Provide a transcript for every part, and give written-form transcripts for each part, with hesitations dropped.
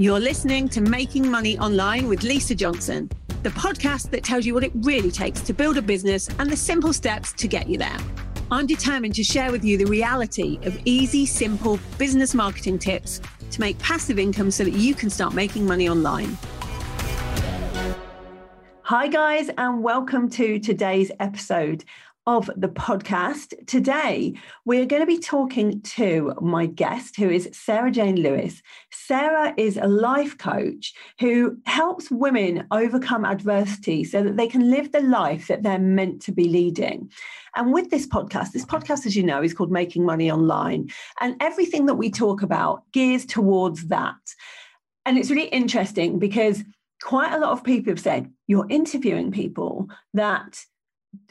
You're listening to Making Money Online with Lisa Johnson, the podcast that tells you what it really takes to build a business and the simple steps to get you there. I'm determined to share with you the reality of easy, simple business marketing tips to make passive income so that you can start making money online. Hi guys, and welcome to today's episode of the podcast. Today, we're going to be talking to my guest, who is Sarah-Jane Lewis. Sarah is a life coach who helps women overcome adversity so that they can live the life that they're meant to be leading. And with this podcast, as you know, is called Making Money Online. And everything that we talk about gears towards that. And it's really interesting because quite a lot of people have said, you're interviewing people that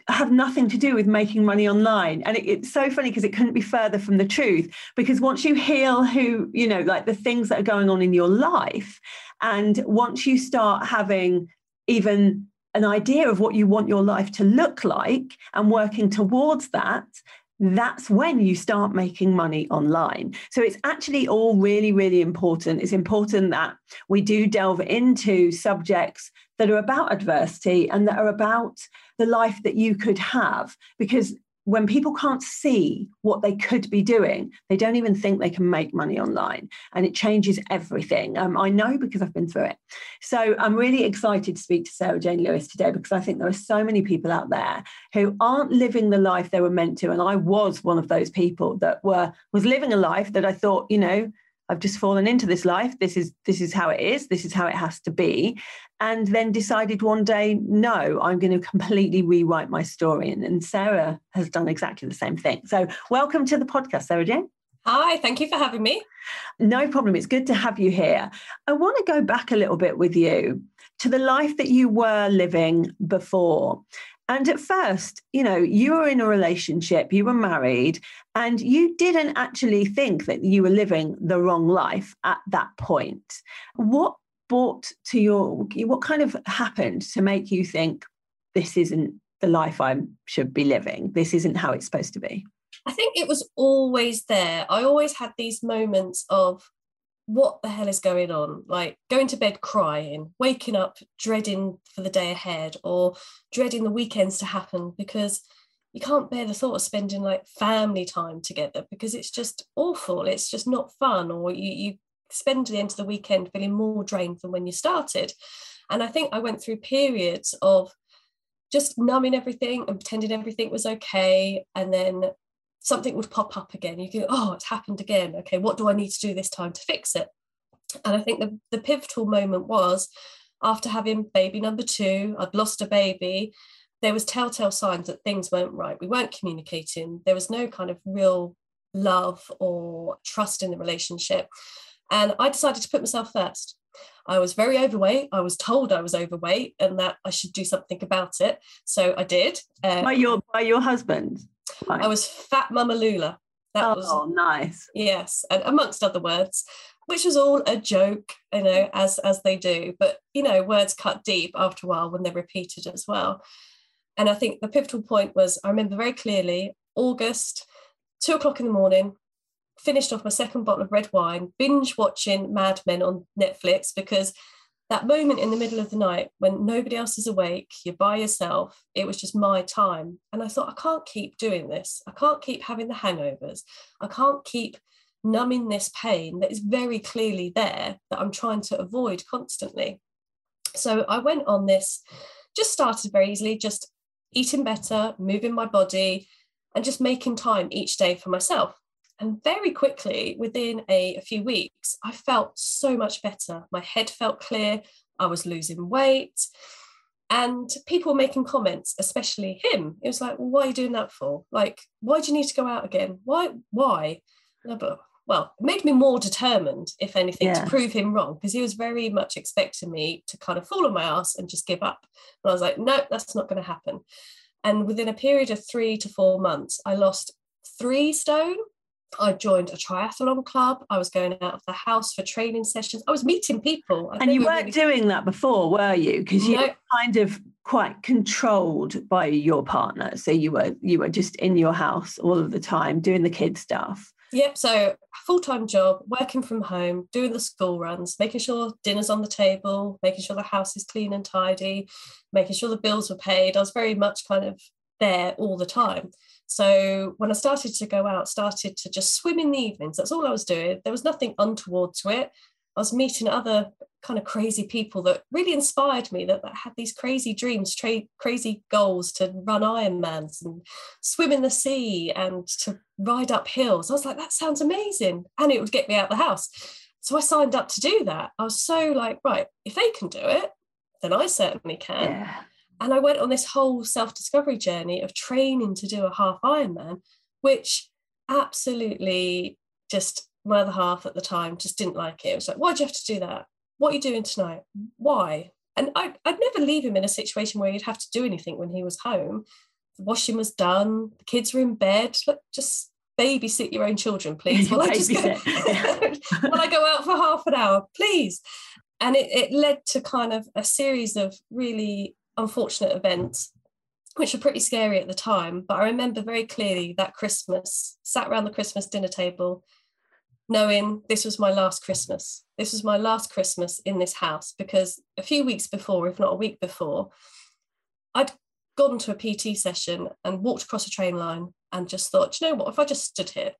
have nothing to do with making money online. And it's so funny because it couldn't be further from the truth, because once you heal who, you know, like the things that are going on in your life, and once you start having even an idea of what you want your life to look like and working towards that, that's when you start making money online. So it's actually all really, really important. It's important that we do delve into subjects that are about adversity and that are about the life that you could have, because when people can't see what they could be doing, they don't even think they can make money online, and it changes everything. I know because I've been through it. So I'm really excited to speak to Sarah-Jane Lewis today, because I think there are so many people out there who aren't living the life they were meant to. And I was one of those people that was living a life that I thought, you know, I've just fallen into this life. This is how it is. This is how it has to be. And then decided one day, no, I'm going to completely rewrite my story. And Sarah has done exactly the same thing. So welcome to the podcast, Sarah-Jane. Hi, thank you for having me. No problem. It's good to have you here. I want to go back a little bit with you to the life that you were living before. And at first, you know, you were in a relationship, you were married, and you didn't actually think that you were living the wrong life at that point. What kind of happened to make you think this isn't the life I should be living? This isn't how it's supposed to be. I think it was always there. I always had these moments of, what the hell is going on? Like going to bed crying, waking up dreading for the day ahead, or dreading the weekends to happen because you can't bear the thought of spending like family time together because it's just awful. It's just not fun. Or you spend the end of the weekend feeling more drained than when you started. And I think I went through periods of just numbing everything and pretending everything was okay. And then something would pop up again. You go, oh, it's happened again. Okay, what do I need to do this time to fix it? And I think the pivotal moment was after having baby number 2, I'd lost a baby. There was telltale signs that things weren't right. We weren't communicating. There was no kind of real love or trust in the relationship. And I decided to put myself first. I was very overweight. I was told I was overweight and that I should do something about it. So I did. By your husband? I was Fat Mama Lula. That was nice. Yes, and amongst other words, which was all a joke, you know, as they do. But, you know, words cut deep after a while when they're repeated as well. And I think the pivotal point was, I remember very clearly, August, 2:00 in the morning, finished off my second bottle of red wine, binge watching Mad Men on Netflix, because that moment in the middle of the night when nobody else is awake, you're by yourself, it was just my time. And I thought, I can't keep doing this. I can't keep having the hangovers. I can't keep numbing this pain that is very clearly there that I'm trying to avoid constantly. So I went on this, just started very easily, just eating better, moving my body, and just making time each day for myself. And very quickly, within a few weeks, I felt so much better. My head felt clear. I was losing weight. And people were making comments, especially him. It was like, well, why are you doing that for? Like, why do you need to go out again? Why? Well, it made me more determined, if anything, to prove him wrong, because he was very much expecting me to kind of fall on my ass and just give up. And I was like, no, that's not going to happen. And within a period of 3 to 4 months, I lost 3 stone. I joined a triathlon club. I was going out of the house for training sessions. I was meeting people. And you weren't doing that before, were you? Because you were kind of quite controlled by your partner. So you were just in your house all of the time doing the kid stuff. Yep. So full-time job, working from home, doing the school runs, making sure dinner's on the table, making sure the house is clean and tidy, making sure the bills were paid. I was very much kind of there all the time. So when I started to go out, started to just swim in the evenings, that's all I was doing. There was nothing untoward to it. I was meeting other kind of crazy people that really inspired me, that had these crazy dreams, crazy goals to run Ironmans and swim in the sea and to ride up hills. I was like, that sounds amazing. And it would get me out of the house. So I signed up to do that. I was so like, right, if they can do it, then I certainly can. Yeah. And I went on this whole self-discovery journey of training to do a half Ironman, which absolutely just my other half at the time just didn't like it. It was like, why do you have to do that? What are you doing tonight? Why? And I'd never leave him in a situation where he'd have to do anything when he was home. The washing was done. The kids were in bed. Look, just babysit your own children, please. Well, I just go, when I go out for half an hour, please. And it led to kind of a series of really unfortunate events, which were pretty scary at the time. But I remember very clearly that Christmas, sat around the Christmas dinner table, knowing this was my last Christmas. This was my last Christmas in this house, because a few weeks before, if not a week before, I'd gone to a PT session and walked across a train line and just thought, you know what, if I just stood here,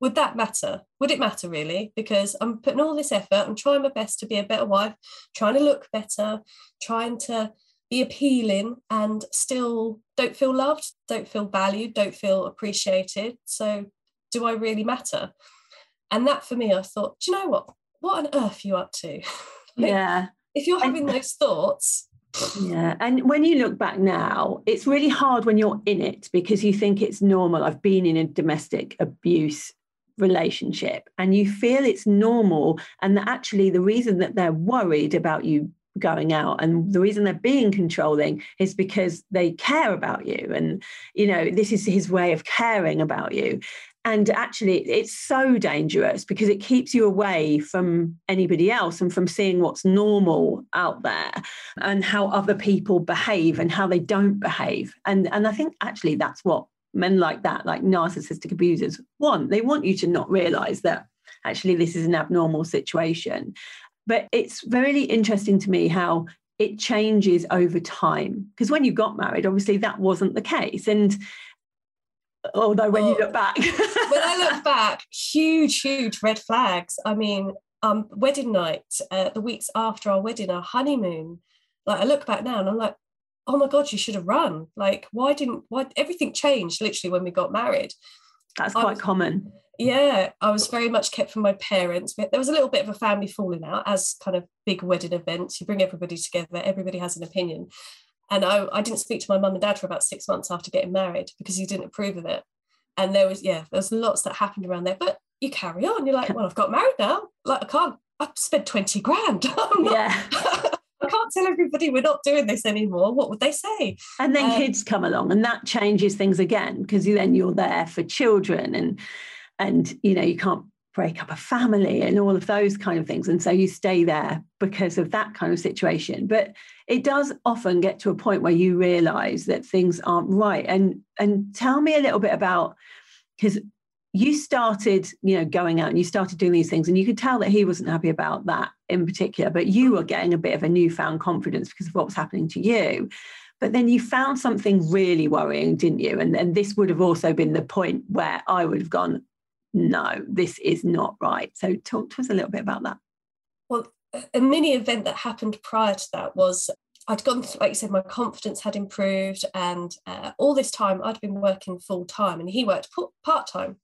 would that matter? Would it matter really? Because I'm putting all this effort, I'm trying my best to be a better wife, trying to look better, trying to be appealing, and still don't feel loved, don't feel valued, don't feel appreciated. So do I really matter? And that for me, I thought, do you know what on earth are you up to? Yeah. If you're having those thoughts. Yeah. And when you look back now, it's really hard when you're in it, because you think it's normal. I've been in a domestic abuse relationship and you feel it's normal. And that actually the reason that they're worried about you going out and the reason they're being controlling is because they care about you. And, you know, this is his way of caring about you. And actually, it's so dangerous because it keeps you away from anybody else and from seeing what's normal out there and how other people behave and how they don't behave. And I think actually that's what men like that, like narcissistic abusers, want. They want you to not realise that actually this is an abnormal situation. But it's very interesting to me how it changes over time. Because when you got married, obviously that wasn't the case. And although when you look back when I look back, huge red flags. I mean, wedding night, the weeks after our wedding, our honeymoon, like I look back now and I'm like, oh my god, you should have run. Like why everything changed literally when we got married. That's quite common. Yeah, I was very much kept from my parents. There was a little bit of a family falling out, as kind of big wedding events, you bring everybody together, everybody has an opinion. And I didn't speak to my mum and dad for about 6 months after getting married because he didn't approve of it. And there was lots that happened around there. But you carry on. You're like, well, I've got married now. Like, I've spent 20 grand. I can't tell everybody we're not doing this anymore. What would they say? And then kids come along and that changes things again, because then you're there for children and you know, you can't break up a family and all of those kind of things. And so you stay there because of that kind of situation. But it does often get to a point where you realise that things aren't right. And tell me a little bit about, because you started, you know, going out and you started doing these things and you could tell that he wasn't happy about that in particular, but you were getting a bit of a newfound confidence because of what was happening to you. But then you found something really worrying, didn't you? And this would have also been the point where I would have gone, no, this is not right. So talk to us a little bit about that. Well, a mini event that happened prior to that was I'd gone through, like you said, my confidence had improved, and all this time I'd been working full time and he worked part-time.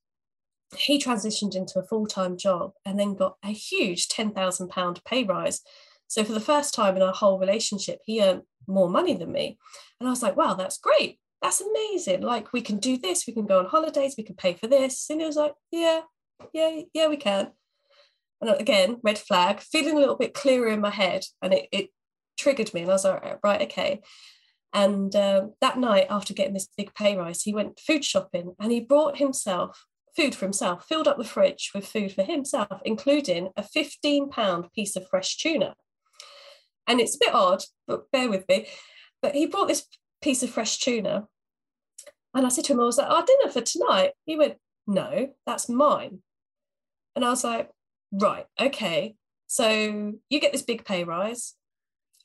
He transitioned into a full-time job and then got a huge £10,000 pay rise. So for the first time in our whole relationship, he earned more money than me. And I was like, wow, that's great. That's amazing. Like, we can do this. We can go on holidays. We can pay for this. And he was like, yeah, we can. And again, red flag, feeling a little bit clearer in my head. And it triggered me. And I was like, right, okay. And that night after getting this big pay rise, he went food shopping and he brought himself food for himself, filled up the fridge with food for himself, including a £15 piece of fresh tuna. And it's a bit odd, but bear with me. But he brought this piece of fresh tuna. And I said to him, I was like, our dinner for tonight. He went, no, that's mine. And I was like, right, okay, so you get this big pay rise.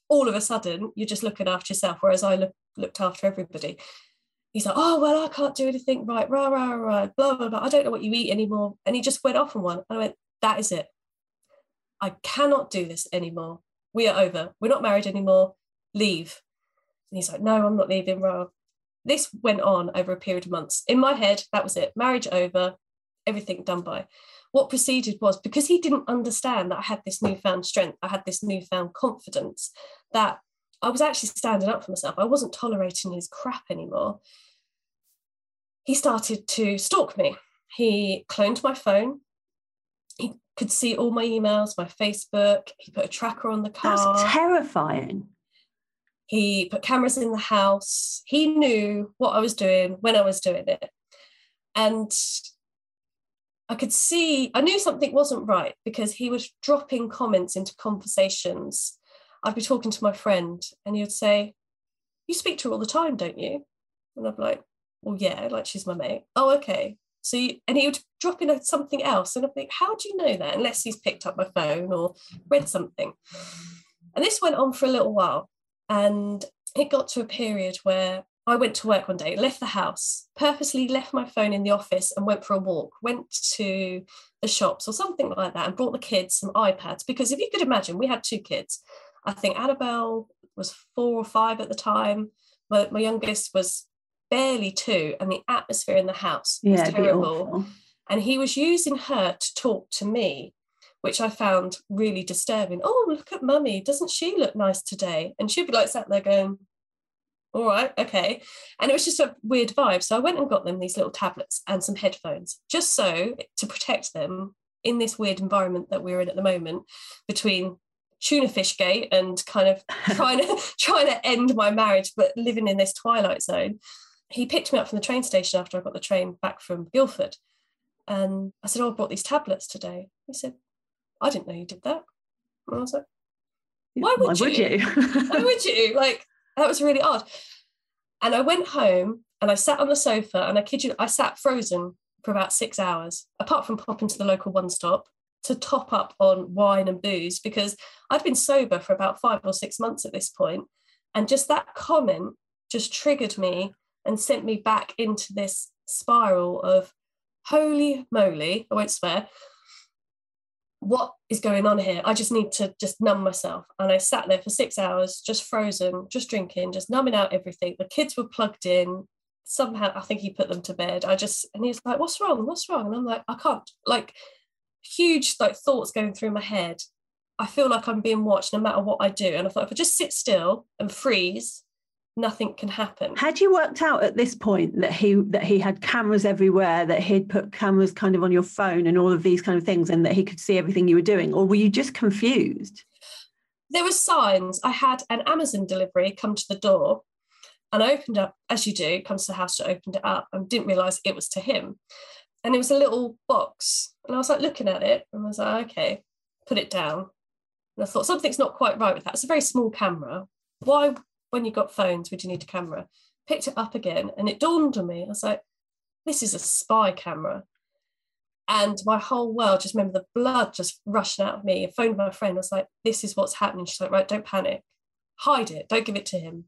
All of a sudden, you're just looking after yourself, whereas I looked after everybody. He's like, oh, well, I can't do anything, right, rah, rah, rah, blah, blah, blah. I don't know what you eat anymore. And he just went off on one. And I went, that is it. I cannot do this anymore. We are over. We're not married anymore. Leave. And he's like, no, I'm not leaving, rah. This went on over a period of months. In my head, that was it. Marriage over, everything done by. What proceeded was, because he didn't understand that I had this newfound strength, I had this newfound confidence, that I was actually standing up for myself. I wasn't tolerating his crap anymore. He started to stalk me. He cloned my phone. He could see all my emails, my Facebook. He put a tracker on the car. That's terrifying. He put cameras in the house. He knew what I was doing, when I was doing it. And I could see, I knew something wasn't right because he was dropping comments into conversations. I'd be talking to my friend and he would say, you speak to her all the time, don't you? And I'd be like, well, yeah, like she's my mate. Oh, okay. So, and he would drop in something else. And I'd think, how do you know that? Unless he's picked up my phone or read something. And this went on for a little while. And it got to a period where I went to work one day, left the house, purposely left my phone in the office and went for a walk, went to the shops or something like that and brought the kids some iPads. Because if you could imagine, we had two kids. I think Annabelle was 4 or 5 at the time. My youngest was barely 2 and the atmosphere in the house was terrible. And he was using her to talk to me, which I found really disturbing. Oh, look at mummy. Doesn't she look nice today? And she'd be like sat there going, all right, okay. And it was just a weird vibe. So I went and got them these little tablets and some headphones, just so to protect them in this weird environment that we're in at the moment between tuna fish gate and kind of trying to end my marriage, but living in this twilight zone. He picked me up from the train station after I got the train back from Guildford. And I said, oh, I brought these tablets today. He said, I didn't know you did that. And I was like, why would you? Why would you? Like, that was really odd. And I went home and I sat on the sofa and I kid you, I sat frozen for about 6 hours, apart from popping to the local One Stop to top up on wine and booze, because I'd been sober for about 5 or 6 months at this point. And just that comment just triggered me and sent me back into this spiral of, holy moly, I won't swear, what is going on here? I just need to just numb myself. And I sat there for 6 hours, just frozen, just drinking, just numbing out everything. The kids were plugged in. Somehow, I think he put them to bed. And he was like, what's wrong? What's wrong? And I'm like, I can't, like, huge like thoughts going through my head. I feel like I'm being watched no matter what I do. And I thought, if I just sit still and freeze, nothing can happen. Had you worked out at this point that he had cameras everywhere, that he'd put cameras kind of on your phone and all of these kind of things, and that he could see everything you were doing? Or were you just confused? There were signs. I had an Amazon delivery come to the door and I opened up, as you do, comes to the house, I opened it up and didn't realise it was to him. And it was a little box. And I was like looking at it and I was like, okay, put it down. And I thought, something's not quite right with that. It's a very small camera. Why, when you got phones, would you need a camera? Picked it up again and it dawned on me. I was like, this is a spy camera. And my whole world, just remember the blood just rushing out of me. I phoned my friend. I was like, this is what's happening. She's like, right, don't panic. Hide it. Don't give it to him.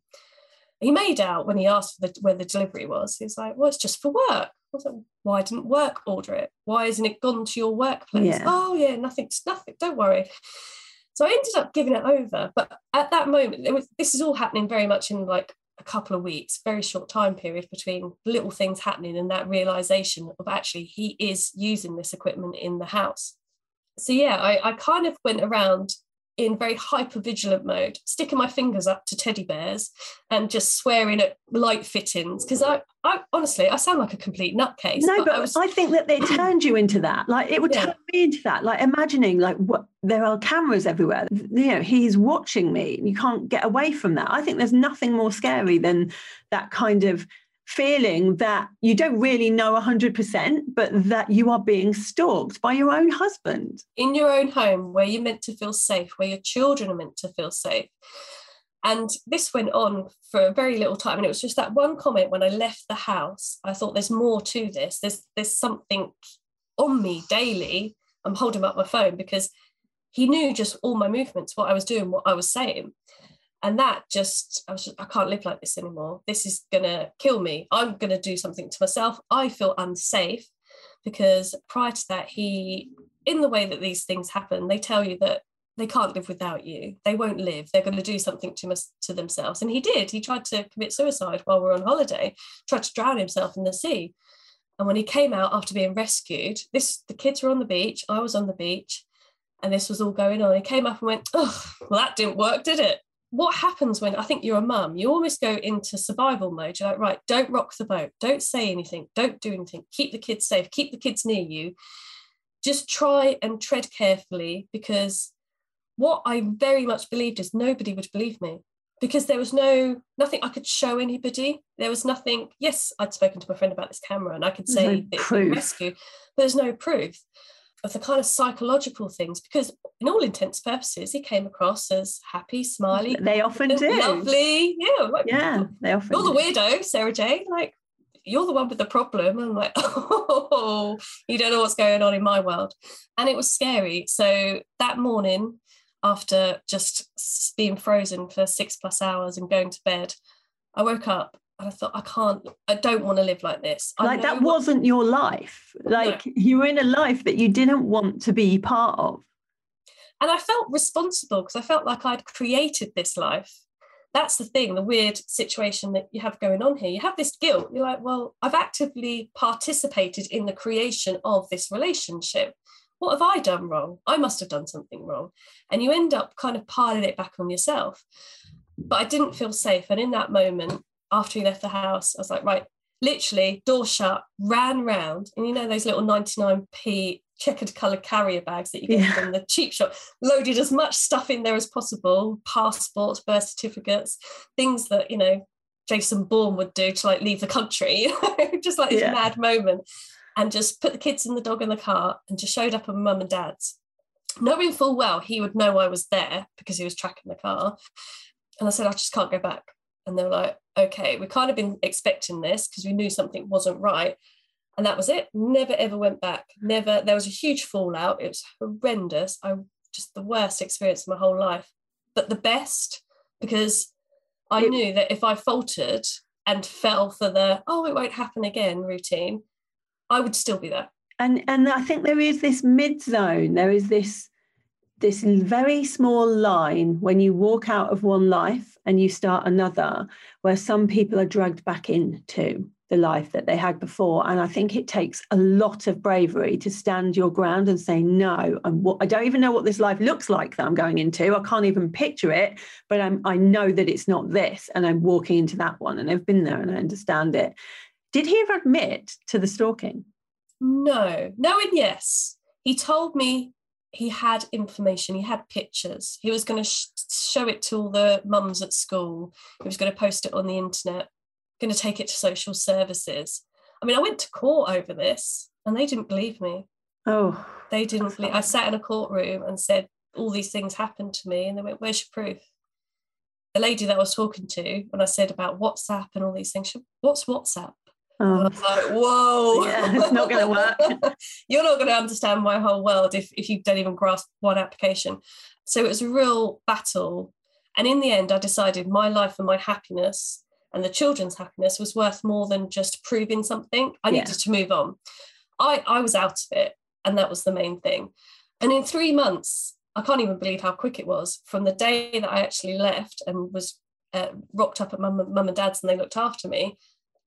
He made out when he asked for where the delivery was. He was like, well, it's just for work. I was like, why didn't work order it? Why isn't it gone to your workplace? Yeah. Oh, yeah, nothing, don't worry. So I ended up giving it over. But at that moment, this is all happening very much in like a couple of weeks, very short time period between little things happening and that realisation of actually he is using this equipment in the house. So, yeah, I kind of went around in very hyper-vigilant mode, sticking my fingers up to teddy bears and just swearing at light fittings. Because I honestly, I sound like a complete nutcase. No, but I think that they turned you into that. Like, it would turn me into that. Like, imagining, like, what, there are cameras everywhere. You know, he's watching me. You can't get away from that. I think there's nothing more scary than that kind of feeling that you don't really know 100%, but that you are being stalked by your own husband. In your own home, where you're meant to feel safe, where your children are meant to feel safe. And this went on for a very little time. And it was just that one comment when I left the house, I thought there's more to this. There's something on me daily. I'm holding up my phone because he knew just all my movements, what I was doing, what I was saying. And that just, I can't live like this anymore. This is going to kill me. I'm going to do something to myself. I feel unsafe because prior to that, in the way that these things happen, they tell you that they can't live without you. They won't live. They're going to do something to themselves. And he did. He tried to commit suicide while we were on holiday, tried to drown himself in the sea. And when he came out after being rescued, the kids were on the beach, I was on the beach, and this was all going on. He came up and went, oh, well, that didn't work, did it? What happens when, I think you're a mum, you almost go into survival mode. You're like, right, don't rock the boat. Don't say anything. Don't do anything. Keep the kids safe. Keep the kids near you. Just try and tread carefully, because what I very much believed is nobody would believe me, because there was nothing I could show anybody. There was nothing. Yes, I'd spoken to my friend about this camera and I could say it's a rescue, but there's no proof of the kind of psychological things, because in all intents and purposes, he came across as happy, smiley. They often do. Lovely. Yeah. Like, yeah, they often do. You're the weirdo, Sarah-Jane. Like, you're the one with the problem. I'm like, oh, you don't know what's going on in my world. And it was scary. So that morning, after just being frozen for 6+ hours and going to bed, I woke up and I thought, I don't want to live like this. Like, that wasn't your life. Like, you were in a life that you didn't want to be part of. And I felt responsible because I felt like I'd created this life. That's the thing, the weird situation that you have going on here. You have this guilt. You're like, well, I've actively participated in the creation of this relationship. What have I done wrong? I must have done something wrong. And you end up kind of piling it back on yourself. But I didn't feel safe. And in that moment, after he left the house, I was like, right, literally, door shut, ran round. And you know those little 99p checkered coloured carrier bags that you get from the cheap shop, loaded as much stuff in there as possible, passports, birth certificates, things that, you know, Jason Bourne would do to, like, leave the country, just like this mad moment. And just put the kids and the dog in the car and just showed up at mum and dad's, knowing full well he would know I was there because he was tracking the car. And I said, I just can't go back. And they were like, okay, we kind of been expecting this because we knew something wasn't right. And that was it. Never, ever went back. Never. There was a huge fallout. It was horrendous. Just the worst experience of my whole life, but the best, because I knew that if I faltered and fell for the, oh, it won't happen again routine, I would still be there. And I think there is this mid zone. There is this very small line when you walk out of one life and you start another, where some people are dragged back into the life that they had before. And I think it takes a lot of bravery to stand your ground and say, no, I don't even know what this life looks like that I'm going into. I can't even picture it, but I know that it's not this. And I'm walking into that one, and I've been there and I understand it. Did he ever admit to the stalking? No. No and yes. He told me he had information. He had pictures. He was going to show it to all the mums at school. He was going to post it on the internet, going to take it to social services. I mean, I went to court over this and they didn't believe me. Oh. They didn't believe. I sat in a courtroom and said, all these things happened to me. And they went, where's your proof? The lady that I was talking to, when I said about WhatsApp and all these things, she, what's WhatsApp? Oh. I was like, whoa. Yeah, it's not going to work. You're not going to understand my whole world if you don't even grasp one application. So it was a real battle. And in the end, I decided my life and my happiness and the children's happiness was worth more than just proving something. I needed to move on. I was out of it. And that was the main thing. And in 3 months, I can't even believe how quick it was, from the day that I actually left and was rocked up at mum and dad's and they looked after me,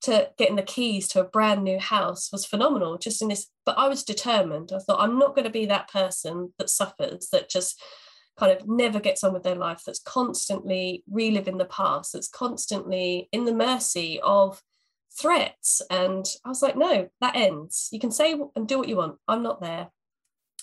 to getting the keys to a brand new house was phenomenal. Just in this, but I was determined. I thought, I'm not going to be that person that suffers, that just kind of never gets on with their life, that's constantly reliving the past, that's constantly in the mercy of threats. And I was like, no, that ends. You can say and do what you want. I'm not there.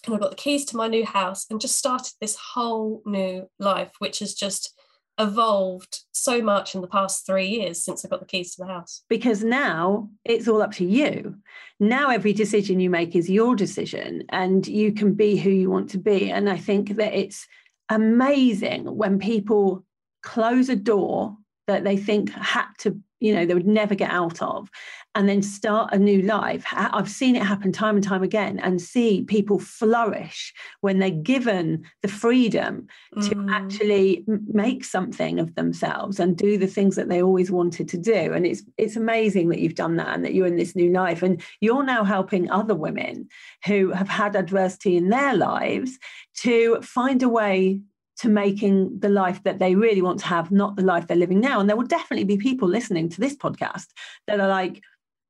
And I got the keys to my new house and just started this whole new life, which is just evolved so much in the past 3 years since I got the keys to the house. Because now it's all up to you. Now every decision you make is your decision and you can be who you want to be. And I think that it's amazing when people close a door that they think had to, you know, they would never get out of, and then start a new life. I've seen it happen time and time again, and see people flourish when they're given the freedom to actually make something of themselves and do the things that they always wanted to do. And it's amazing that you've done that and that you're in this new life. And you're now helping other women who have had adversity in their lives to find a way to making the life that they really want to have, not the life they're living now. And there will definitely be people listening to this podcast that are like,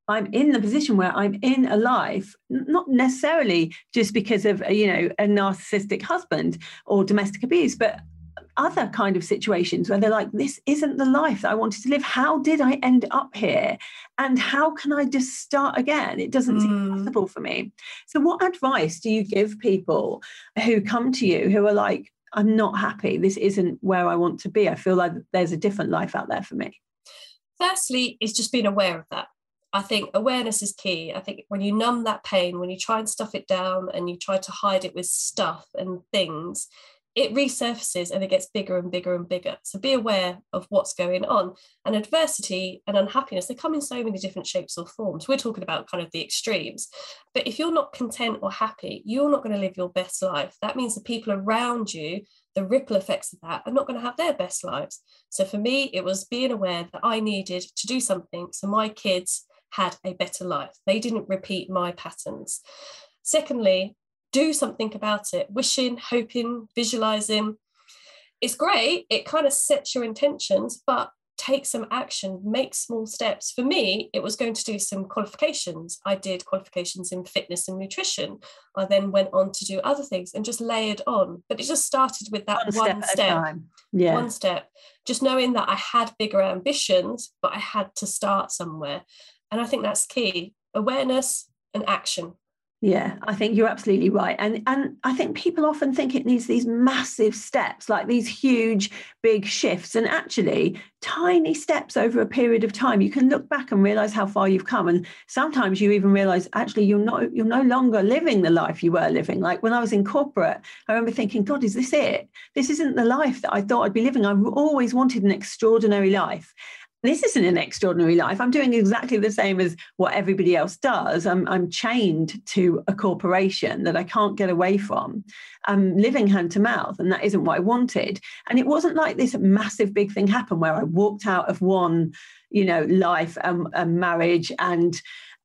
I'm in the position where I'm in a life, not necessarily just because of, you know, a narcissistic husband or domestic abuse, but other kind of situations where they're like, this isn't the life that I wanted to live. How did I end up here? And how can I just start again? It doesn't seem possible for me. So what advice do you give people who come to you who are like, I'm not happy. This isn't where I want to be. I feel like there's a different life out there for me. Firstly, it's just being aware of that. I think awareness is key. I think when you numb that pain, when you try and stuff it down and you try to hide it with stuff and things, it resurfaces and it gets bigger and bigger and bigger. So be aware of what's going on. And adversity and unhappiness, they come in so many different shapes or forms. We're talking about kind of the extremes. But if you're not content or happy, you're not going to live your best life. That means the people around you, the ripple effects of that, are not going to have their best lives. So for me, it was being aware that I needed to do something so my kids had a better life. They didn't repeat my patterns. Secondly, do something about it. Wishing, hoping, visualizing. It's great. It kind of sets your intentions, but take some action, make small steps. For me, it was going to do some qualifications. I did qualifications in fitness and nutrition. I then went on to do other things and just layered on. But it just started with that one step. Yeah. One step. Just knowing that I had bigger ambitions, but I had to start somewhere. And I think that's key. Awareness and action. Yeah, I think you're absolutely right. And I think people often think it needs these massive steps, like these huge, big shifts. And actually, tiny steps over a period of time, you can look back and realise how far you've come. And sometimes you even realise, actually, you're no longer living the life you were living. Like when I was in corporate, I remember thinking, God, is this it? This isn't the life that I thought I'd be living. I've always wanted an extraordinary life. This isn't an extraordinary life. I'm doing exactly the same as what everybody else does. I'm chained to a corporation that I can't get away from. I'm living hand to mouth, and that isn't what I wanted. And it wasn't like this massive big thing happened where I walked out of one, you know, life and marriage and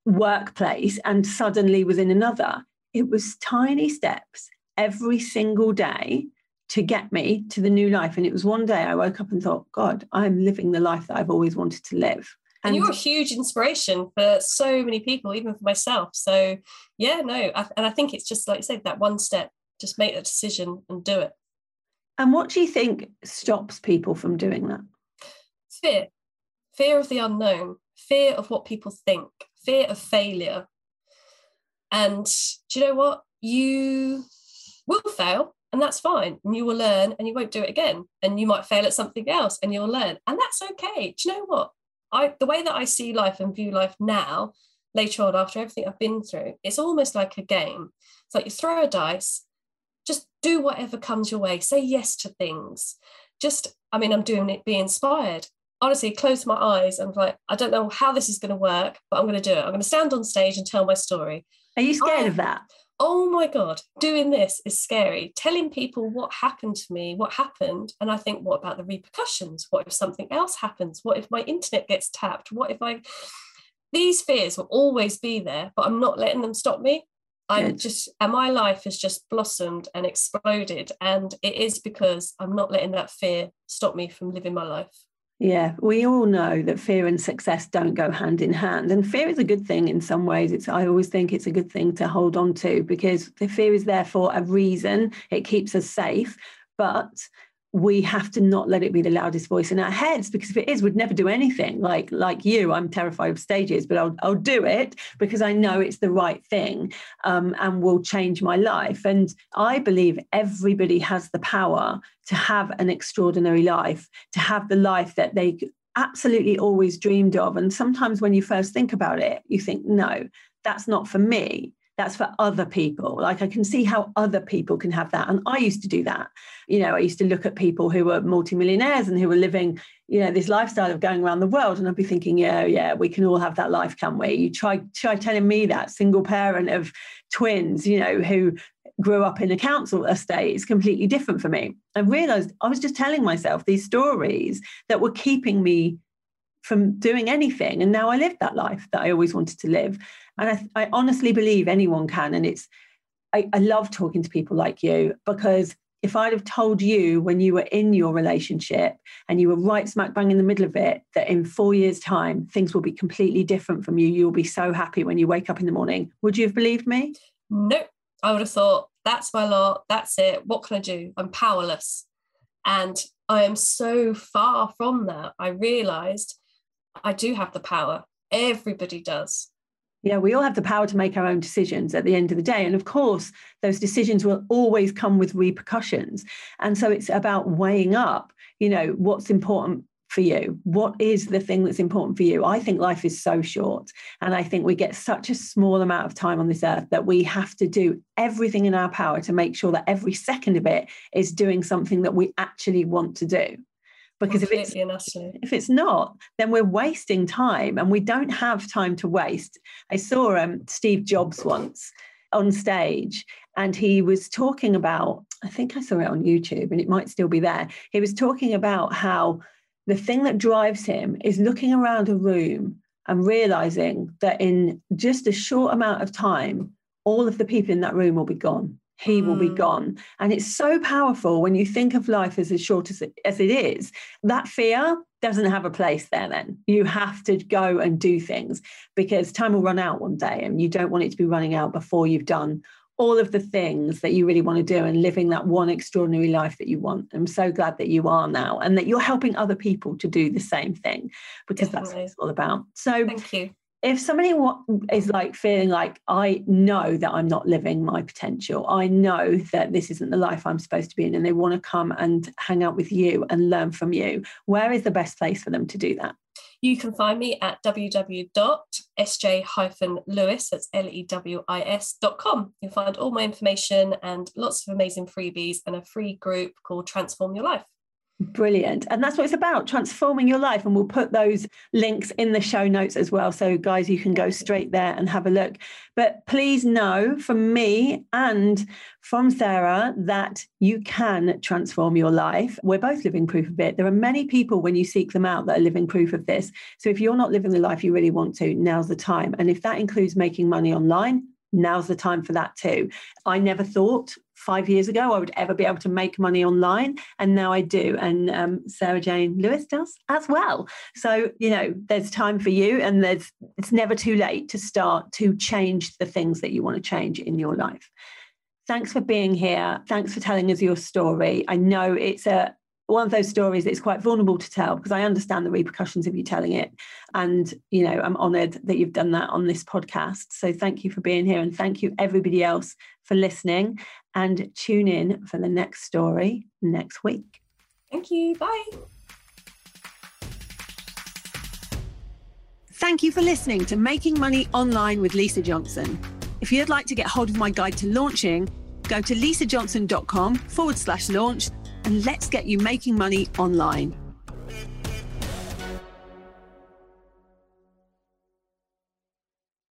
workplace and suddenly was in another. It was tiny steps every single day to get me to the new life. And it was one day I woke up and thought, God, I'm living the life that I've always wanted to live. And you're a huge inspiration for so many people, even for myself. So yeah, no. And I think it's just like you said, that one step, just make that decision and do it. And what do you think stops people from doing that? Fear. Fear of the unknown. Fear of what people think. Fear of failure. And do you know what? You will fail. And that's fine. And you will learn and you won't do it again. And you might fail at something else and you'll learn. And that's okay. Do you know what? The way that I see life and view life now, later on, after everything I've been through, it's almost like a game. It's like you throw a dice, just do whatever comes your way. Say yes to things. I'm doing it, be inspired. Honestly, close my eyes. I'm like, I don't know how this is going to work, but I'm going to do it. I'm going to stand on stage and tell my story. Are you scared of that? Oh my God, doing this is scary. Telling people what happened to me, what happened. And I think, what about the repercussions? What if something else happens? What if my internet gets tapped? What if these fears will always be there, but I'm not letting them stop me. And my life has just blossomed and exploded. And it is because I'm not letting that fear stop me from living my life. Yeah, we all know that fear and success don't go hand in hand. And fear is a good thing in some ways. I always think it's a good thing to hold on to, because the fear is there for a reason. It keeps us safe, but we have to not let it be the loudest voice in our heads, because if it is, we'd never do anything. Like you, I'm terrified of stages, but I'll do it because I know it's the right thing and will change my life. And I believe everybody has the power to have an extraordinary life, to have the life that they absolutely always dreamed of. And sometimes when you first think about it, you think, no, that's not for me. That's for other people. Like, I can see how other people can have that. And I used to do that. You know, I used to look at people who were multimillionaires and who were living, you know, this lifestyle of going around the world. And I'd be thinking, yeah, we can all have that life, can we? You try telling me that, single parent of twins, you know, who grew up in a council estate, is completely different for me. I realized I was just telling myself these stories that were keeping me from doing anything. And now I live that life that I always wanted to live. And I honestly believe anyone can. And I love talking to people like you, because if I'd have told you when you were in your relationship and you were right smack bang in the middle of it, that in 4 years' time, things will be completely different from you, you'll be so happy when you wake up in the morning, would you have believed me? Nope. I would have thought, that's my lot, that's it, what can I do? I'm powerless. And I am so far from that. I realised I do have the power. Everybody does. Yeah, we all have the power to make our own decisions at the end of the day. And of course, those decisions will always come with repercussions. And so it's about weighing up, you know, what's important for you. What is the thing that's important for you? I think life is so short. And I think we get such a small amount of time on this earth that we have to do everything in our power to make sure that every second of it is doing something that we actually want to do. Because if it's not, then we're wasting time, and we don't have time to waste. I saw Steve Jobs once on stage, and he was talking about, I think I saw it on YouTube and it might still be there. He was talking about how the thing that drives him is looking around a room and realizing that in just a short amount of time, all of the people in that room will be gone. He will be gone. And it's so powerful when you think of life as short as it is. That fear doesn't have a place there then. You have to go and do things, because time will run out one day, and you don't want it to be running out before you've done all of the things that you really want to do and living that one extraordinary life that you want. I'm so glad that you are now, and that you're helping other people to do the same thing, because Definitely. That's what it's all about. So thank you. If somebody is like feeling like, I know that I'm not living my potential, I know that this isn't the life I'm supposed to be in, and they want to come and hang out with you and learn from you, where is the best place for them to do that? You can find me at www.sj-lewis, that's lewis.com. You'll find all my information and lots of amazing freebies and a free group called Transform Your Life. Brilliant. And that's what it's about, transforming your life. And we'll put those links in the show notes as well. So guys, you can go straight there and have a look. But please know from me and from Sarah that you can transform your life. We're both living proof of it. There are many people, when you seek them out, that are living proof of this. So if you're not living the life you really want to, now's the time. And if that includes making money online, now's the time for that too. I never thought 5 years ago I would ever be able to make money online, and now I do, and Sarah-Jane Lewis does as well. So, you know, there's time for you, and it's never too late to start to change the things that you want to change in your life. Thanks for being here. Thanks for telling us your story. I know it's one of those stories that's quite vulnerable to tell, because I understand the repercussions of you telling it. And, you know, I'm honoured that you've done that on this podcast. So thank you for being here, and thank you everybody else for listening, and tune in for the next story next week. Thank you. Bye. Thank you for listening to Making Money Online with Lisa Johnson. If you'd like to get hold of my guide to launching, go to lisajohnson.com/launch, and let's get you making money online.